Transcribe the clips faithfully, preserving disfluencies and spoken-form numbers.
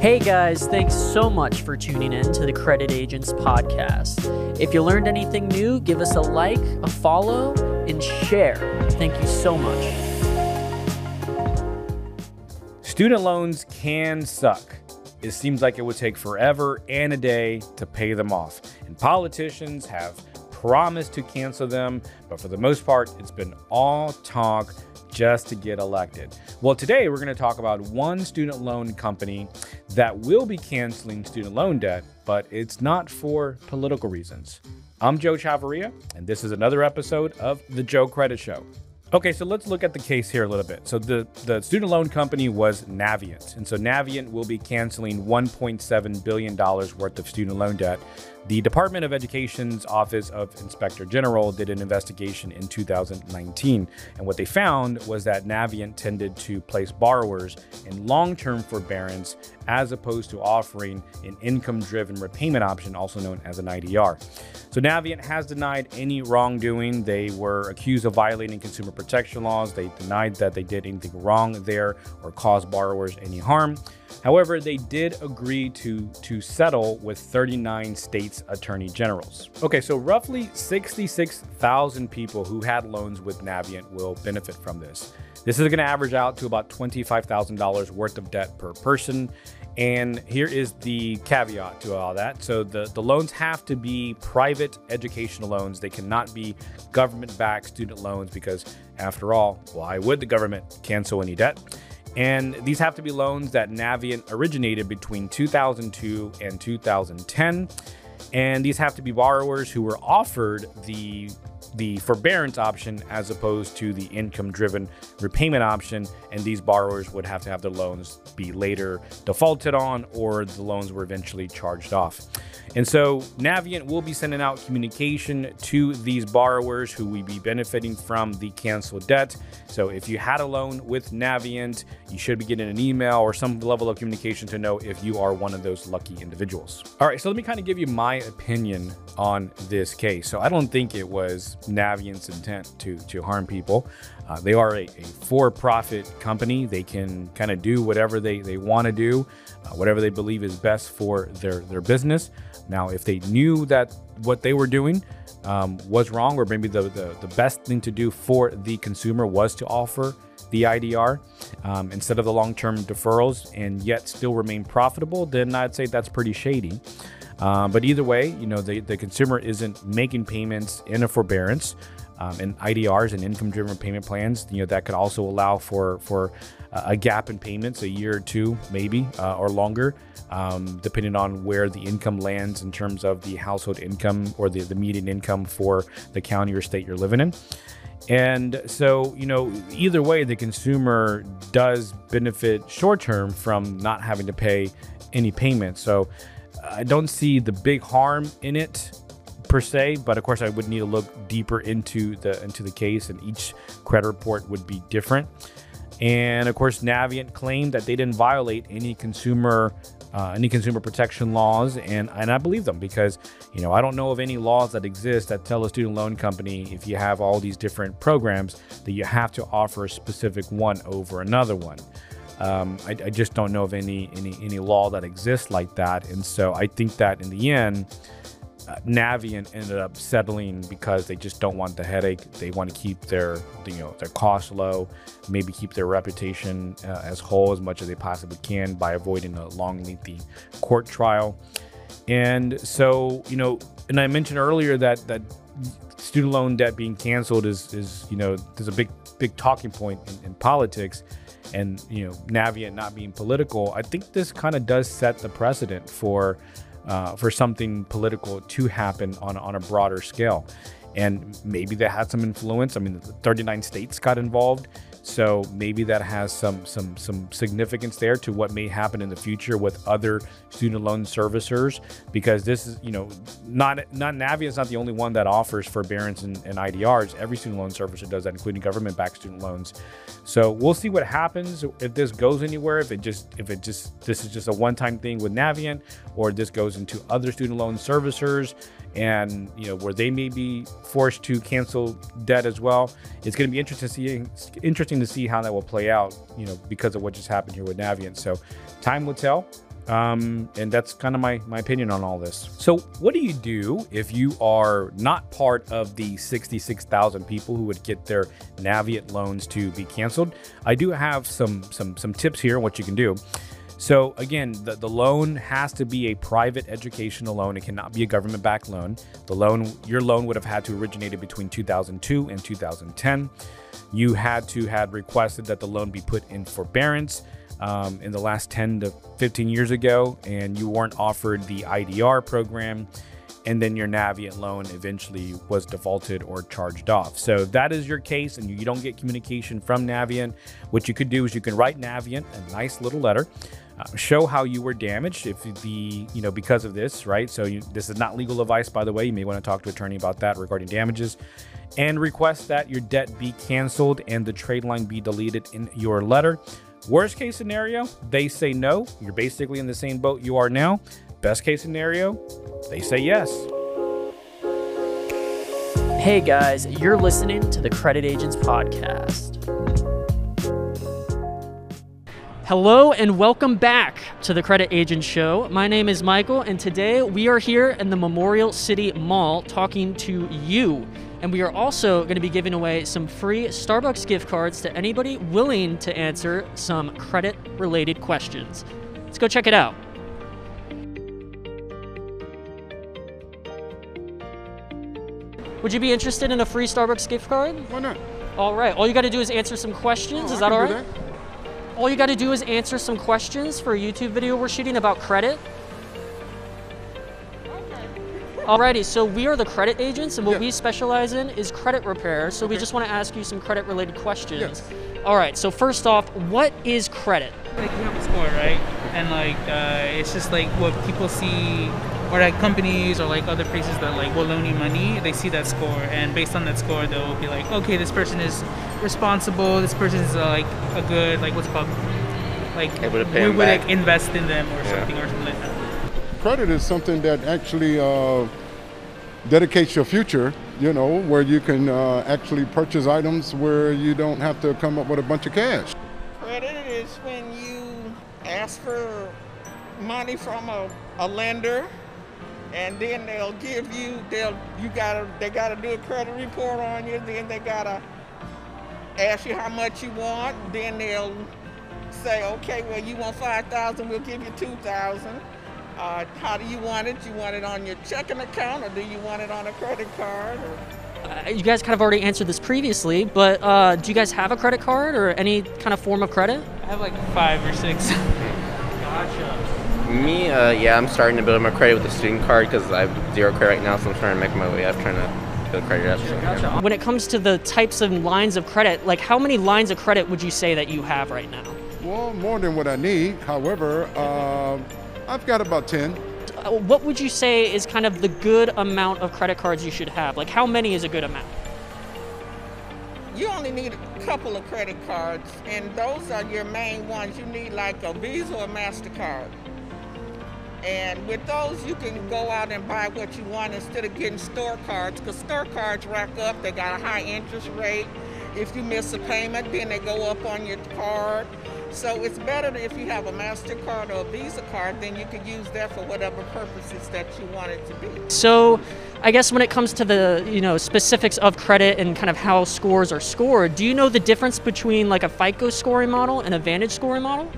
Hey guys, thanks so much for tuning in to the Credit Agents Podcast. If you learned anything new, give us a like, a follow, and share. Thank you so much. Student loans can suck. It seems like it would take forever and a day to pay them off. And politicians have promised to cancel them, but for the most part, it's been all talk just to get elected. Well, today we're going to talk about one student loan company that will be canceling student loan debt, but it's not for political reasons. I'm Joe Chavarria, and this is another episode of The Joe Credit Show. Okay, so let's look at the case here a little bit. So the, the student loan company was Navient. And so Navient will be canceling one point seven billion dollars worth of student loan debt. The Department of Education's Office of Inspector General did an investigation in two thousand nineteen. And what they found was that Navient tended to place borrowers in long-term forbearance as opposed to offering an income-driven repayment option, also known as an I D R. So Navient has denied any wrongdoing. They were accused of violating consumer protection laws. They denied that they did anything wrong there or caused borrowers any harm. However, they did agree to, to settle with thirty-nine states' attorney generals. Okay, so roughly sixty-six thousand people who had loans with Navient will benefit from this. This is gonna average out to about twenty-five thousand dollars worth of debt per person. And here is the caveat to all that. So the, the loans have to be private educational loans. They cannot be government-backed student loans because, after all, why would the government cancel any debt? And these have to be loans that Navient originated between two thousand two and two thousand ten. And these have to be borrowers who were offered the the forbearance option as opposed to the income-driven repayment option. And these borrowers would have to have their loans be later defaulted on, or the loans were eventually charged off. And so Navient will be sending out communication to these borrowers who will be benefiting from the canceled debt. So if you had a loan with Navient, you should be getting an email or some level of communication to know if you are one of those lucky individuals. All right, so let me kind of give you my opinion on this case. So I don't think it was Navient's intent to, to harm people. Uh, they are a, a for-profit company. They can kind of do whatever they, they want to do, uh, whatever they believe is best for their, their business. Now, if they knew that what they were doing um, was wrong, or maybe the, the, the best thing to do for the consumer was to offer the I D R um, instead of the long-term deferrals and yet still remain profitable, then I'd say that's pretty shady. Um, but either way, you know, the, the consumer isn't making payments in a forbearance, um, and I D Rs and income-driven payment plans, you know, that could also allow for for a gap in payments, a year or two, maybe, uh, or longer, um, depending on where the income lands in terms of the household income or the, the median income for the county or state you're living in. And so, you know, either way, the consumer does benefit short-term from not having to pay any payments. So I don't see the big harm in it per se, but of course I would need to look deeper into the into the case, and each credit report would be different. And of course, Navient claimed that they didn't violate any consumer uh, any consumer protection laws, and and I believe them because, you know, I don't know of any laws that exist that tell a student loan company, if you have all these different programs, that you have to offer a specific one over another one. Um, I, I just don't know of any, any any law that exists like that. And so I think that in the end, uh, Navient ended up settling because they just don't want the headache. They want to keep their, you know, their costs low, maybe keep their reputation uh, as whole as much as they possibly can by avoiding a long, lengthy court trial. And so, you know, and I mentioned earlier that that student loan debt being canceled is, is you know, there's a big, big talking point in, in politics. And, you know, Navient not being political, I think this kind of does set the precedent for uh, for something political to happen on, on a broader scale. And maybe that had some influence. I mean, thirty-nine states got involved. So maybe that has some some some significance there to what may happen in the future with other student loan servicers, because this is, you know, not not Navient is not the only one that offers forbearance and, and I D Rs. Every student loan servicer does that, including government-backed student loans. So we'll see what happens if this goes anywhere. If it just if it just this is just a one-time thing with Navient, or this goes into other student loan servicers, and, you know, where they may be forced to cancel debt as well. It's going to be interesting to see, interesting to see how that will play out, you know, because of what just happened here with Navient. So time will tell. Um, and that's kind of my, my opinion on all this. So what do you do if you are not part of the sixty-six thousand people who would get their Navient loans to be canceled? I do have some some some tips here on what you can do. So again, the, the loan has to be a private educational loan. It cannot be a government-backed loan. The loan, your loan would have had to originated between two thousand two and two thousand ten. You had to have requested that the loan be put in forbearance um, in the last ten to fifteen years ago, and you weren't offered the I D R program, and then your Navient loan eventually was defaulted or charged off. So if that is your case and you don't get communication from Navient, what you could do is you can write Navient a nice little letter. Uh, show how you were damaged if the, you know, because of this, right? So you, this is not legal advice, by the way. You may want to talk to an attorney about that regarding damages, and request that your debt be canceled and the trade line be deleted in your letter. Worst case scenario, they say no. You're basically in the same boat you are now. Best case scenario, they say yes. Hey guys, you're listening to the Credit Agents Podcast. Hello and welcome back to the Credit Agent Show. My name is Michael, and today we are here in the Memorial City Mall talking to you. And we are also going to be giving away some free Starbucks gift cards to anybody willing to answer some credit-related questions. Let's go check it out. Would you be interested in a free Starbucks gift card? Why not? All right. All you got to do is answer some questions. Oh, is that all right? That. All you got to do is answer some questions for a YouTube video we're shooting about credit. Okay. Alrighty, so we are the Credit Agents, and what yeah. we specialize in is credit repair. So okay. we just want to ask you some credit-related questions. Yes. All right. So first off, what is credit? Like you have a score, right? And like uh, it's just like what people see, or like companies or like other places that like will loan you money. They see that score, and based on that score, they'll be like, okay, this person is responsible, this person is uh, like a good, like what's it called, like able to pay we would back. Like invest in them or yeah. something or something like that. Credit is something that actually uh, dedicates your future, you know, where you can uh, actually purchase items where you don't have to come up with a bunch of cash. Credit is when you ask for money from a, a lender, and then they'll give you, they'll you gotta they gotta do a credit report on you, then they gotta ask you how much you want, then they'll say, okay, well, you want five thousand, we'll give you two thousand. Uh, how do you want it? Do you want it on your checking account, or do you want it on a credit card? Uh, you guys kind of already answered this previously, but uh, do you guys have a credit card or any kind of form of credit? I have like five or six. Gotcha. Me, uh, yeah, I'm starting to build my credit with a student card because I have zero credit right now, so I'm trying to make my way up, trying to Gotcha. When it comes to the types of lines of credit, like how many lines of credit would you say that you have right now? Well, more than what I need. However, uh, I've got about ten. Uh, what would you say is kind of the good amount of credit cards you should have? Like how many is a good amount? You only need a couple of credit cards, and those are your main ones. You need like a Visa or MasterCard. And with those, you can go out and buy what you want instead of getting store cards, because store cards rack up. They got a high interest rate. If you miss a payment, then they go up on your card. So it's better if you have a MasterCard or a Visa card, then you can use that for whatever purposes that you want it to be. So I guess when it comes to the, you know, specifics of credit and kind of how scores are scored, do you know the difference between like a FICO scoring model and a Vantage scoring model?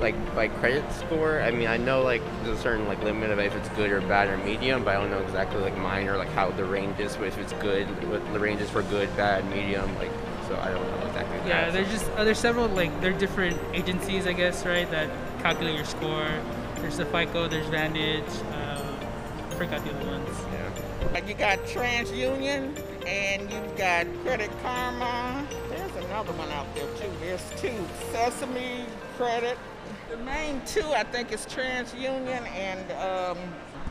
Like by credit score, I mean, I know like there's a certain like limit of if it's good or bad or medium, but I don't know exactly like mine or like how the range is, but if it's good, what the range is for good, bad, medium, like, so I don't know exactly that. Yeah, there's just, uh, there's several, like, there are different agencies, I guess, right, that calculate your score. There's the FICO, there's Vantage, uh, I forgot the other ones. Yeah. You got TransUnion, and you've got Credit Karma. There's another one out there too. There's two. Sesame Credit. The main two, I think, is TransUnion and um,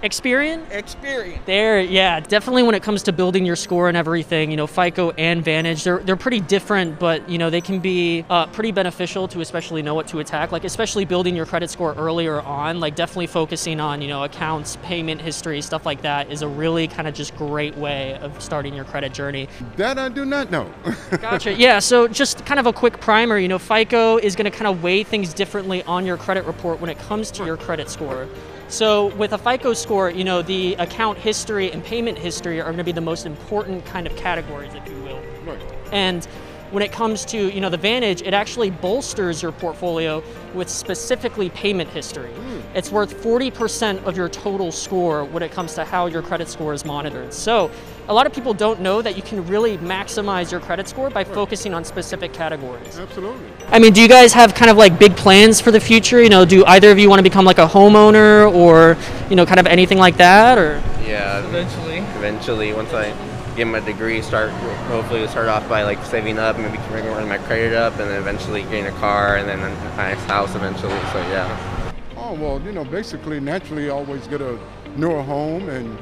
Experian? Experian. There, yeah. Definitely when it comes to building your score and everything, you know, FICO and Vantage, they're they're pretty different, but, you know, they can be uh, pretty beneficial to especially know what to attack, like especially building your credit score earlier on, like definitely focusing on, you know, accounts, payment history, stuff like that is a really kind of just great way of starting your credit journey. That I do not know. Gotcha. Yeah, so just kind of a quick primer, you know, FICO is going to kind of weigh things differently on your credit report when it comes to your credit score. So with a FICO score, you know, the account history and payment history are going to be the most important kind of categories, if you will. Right. And when it comes to, you know, the Vantage, it actually bolsters your portfolio with specifically payment history. Mm. It's worth forty percent of your total score when it comes to how your credit score is monitored. So a lot of people don't know that you can really maximize your credit score by right. focusing on specific categories. Absolutely. I mean, do you guys have kind of like big plans for the future? You know, do either of you want to become like a homeowner or, you know, kind of anything like that? Or yeah, eventually. Eventually, once I get my degree, start hopefully start off by like saving up, maybe running my credit up, and then eventually getting a car, and then a nice house eventually. So yeah. Oh well, you know, basically naturally, always get a newer home and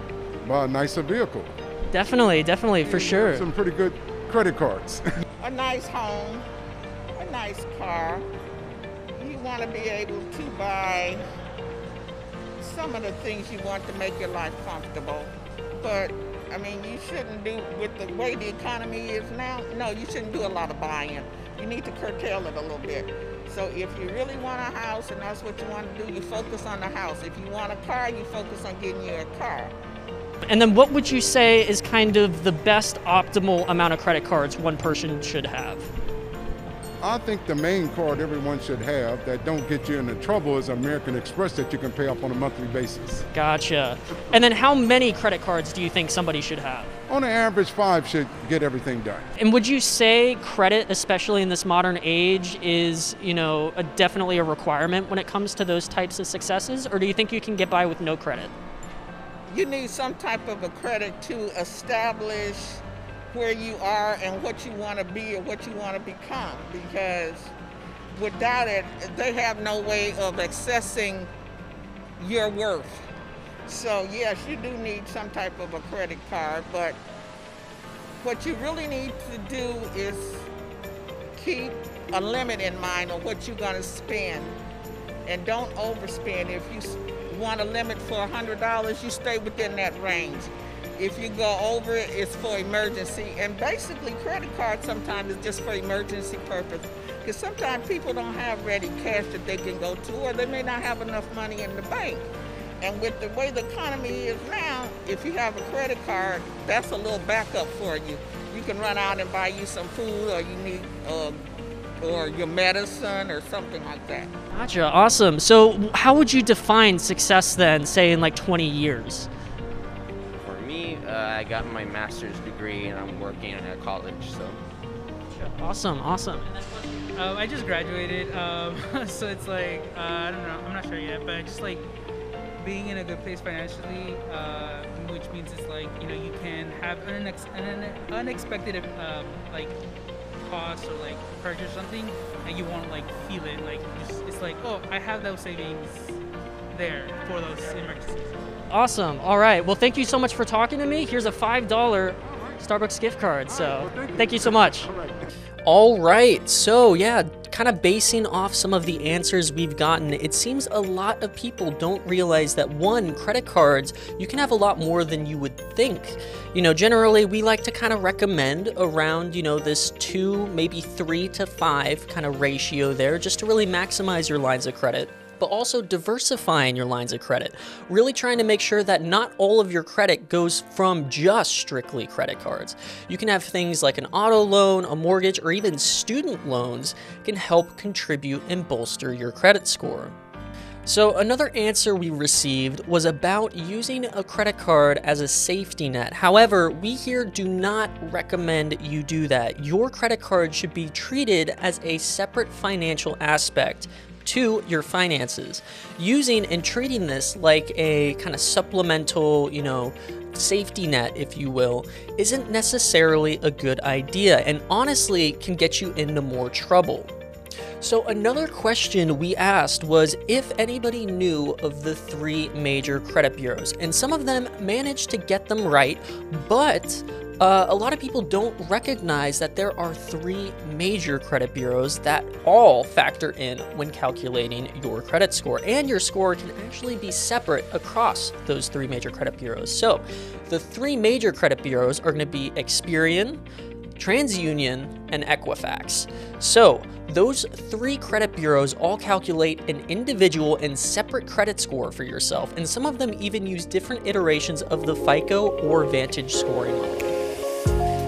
buy a nicer vehicle. Definitely, definitely, for sure. Some pretty good credit cards. A nice home, a nice car. You want to be able to buy some of the things you want to make your life comfortable, but. I mean, you shouldn't do, with the way the economy is now, no, you shouldn't do a lot of buying. You need to curtail it a little bit. So if you really want a house and that's what you want to do, you focus on the house. If you want a car, you focus on getting your car. And then what would you say is kind of the best optimal amount of credit cards one person should have? I think the main card everyone should have that don't get you into trouble is American Express that you can pay off on a monthly basis. Gotcha. And then how many credit cards do you think somebody should have? On average, five should get everything done. And would you say credit, especially in this modern age, is, you know, a, definitely a requirement when it comes to those types of successes? Or do you think you can get by with no credit? You need some type of a credit to establish where you are and what you want to be or what you want to become, because without it, they have no way of accessing your worth. So yes, you do need some type of a credit card, but what you really need to do is keep a limit in mind on what you're going to spend and don't overspend. If you want a limit for one hundred dollars, you stay within that range. If you go over it, it's for emergency. And basically, credit cards sometimes is just for emergency purpose. Because sometimes people don't have ready cash that they can go to, or they may not have enough money in the bank. And with the way the economy is now, if you have a credit card, that's a little backup for you. You can run out and buy you some food, or you need uh, or your medicine or something like that. Gotcha, awesome. So how would you define success then, say in like twenty years? Uh, I got my master's degree and I'm working at a college, so. Awesome, awesome. Um, I just graduated, um, so it's like, uh, I don't know, I'm not sure yet, but just like being in a good place financially, uh, which means it's like, you know, you can have an, unex- an unexpected um, like cost or like purchase something and you won't like feel it. Like just, it's like, oh, I have those savings there for those emergencies. Awesome. All right. Well, thank you so much for talking to me. Here's a five dollar Starbucks gift card. So thank you so much. All right. So yeah, kind of basing off some of the answers we've gotten, it seems a lot of people don't realize that one, credit cards, you can have a lot more than you would think. You know, generally we like to kind of recommend around, you know, this two, maybe three to five kind of ratio there just to really maximize your lines of credit, but also diversifying your lines of credit. Really trying to make sure that not all of your credit goes from just strictly credit cards. You can have things like an auto loan, a mortgage, or even student loans can help contribute and bolster your credit score. So another answer we received was about using a credit card as a safety net. However, we here do not recommend you do that. Your credit card should be treated as a separate financial aspect to your finances. Using and treating this like a kind of supplemental, you know, safety net, if you will, isn't necessarily a good idea and honestly can get you into more trouble. So another question we asked was if anybody knew of the three major credit bureaus, and some of them managed to get them right, but uh, a lot of people don't recognize that there are three major credit bureaus that all factor in when calculating your credit score, and your score can actually be separate across those three major credit bureaus. So the three major credit bureaus are going to be Experian, TransUnion, and Equifax. So those three credit bureaus all calculate an individual and separate credit score for yourself, and some of them even use different iterations of the FICO or Vantage scoring model.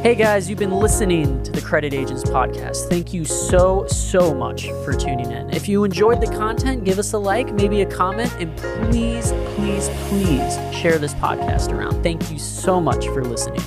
Hey guys, you've been listening to the Credit Agents Podcast. Thank you so, so much for tuning in. If you enjoyed the content, give us a like, maybe a comment, and please, please, please share this podcast around. Thank you so much for listening.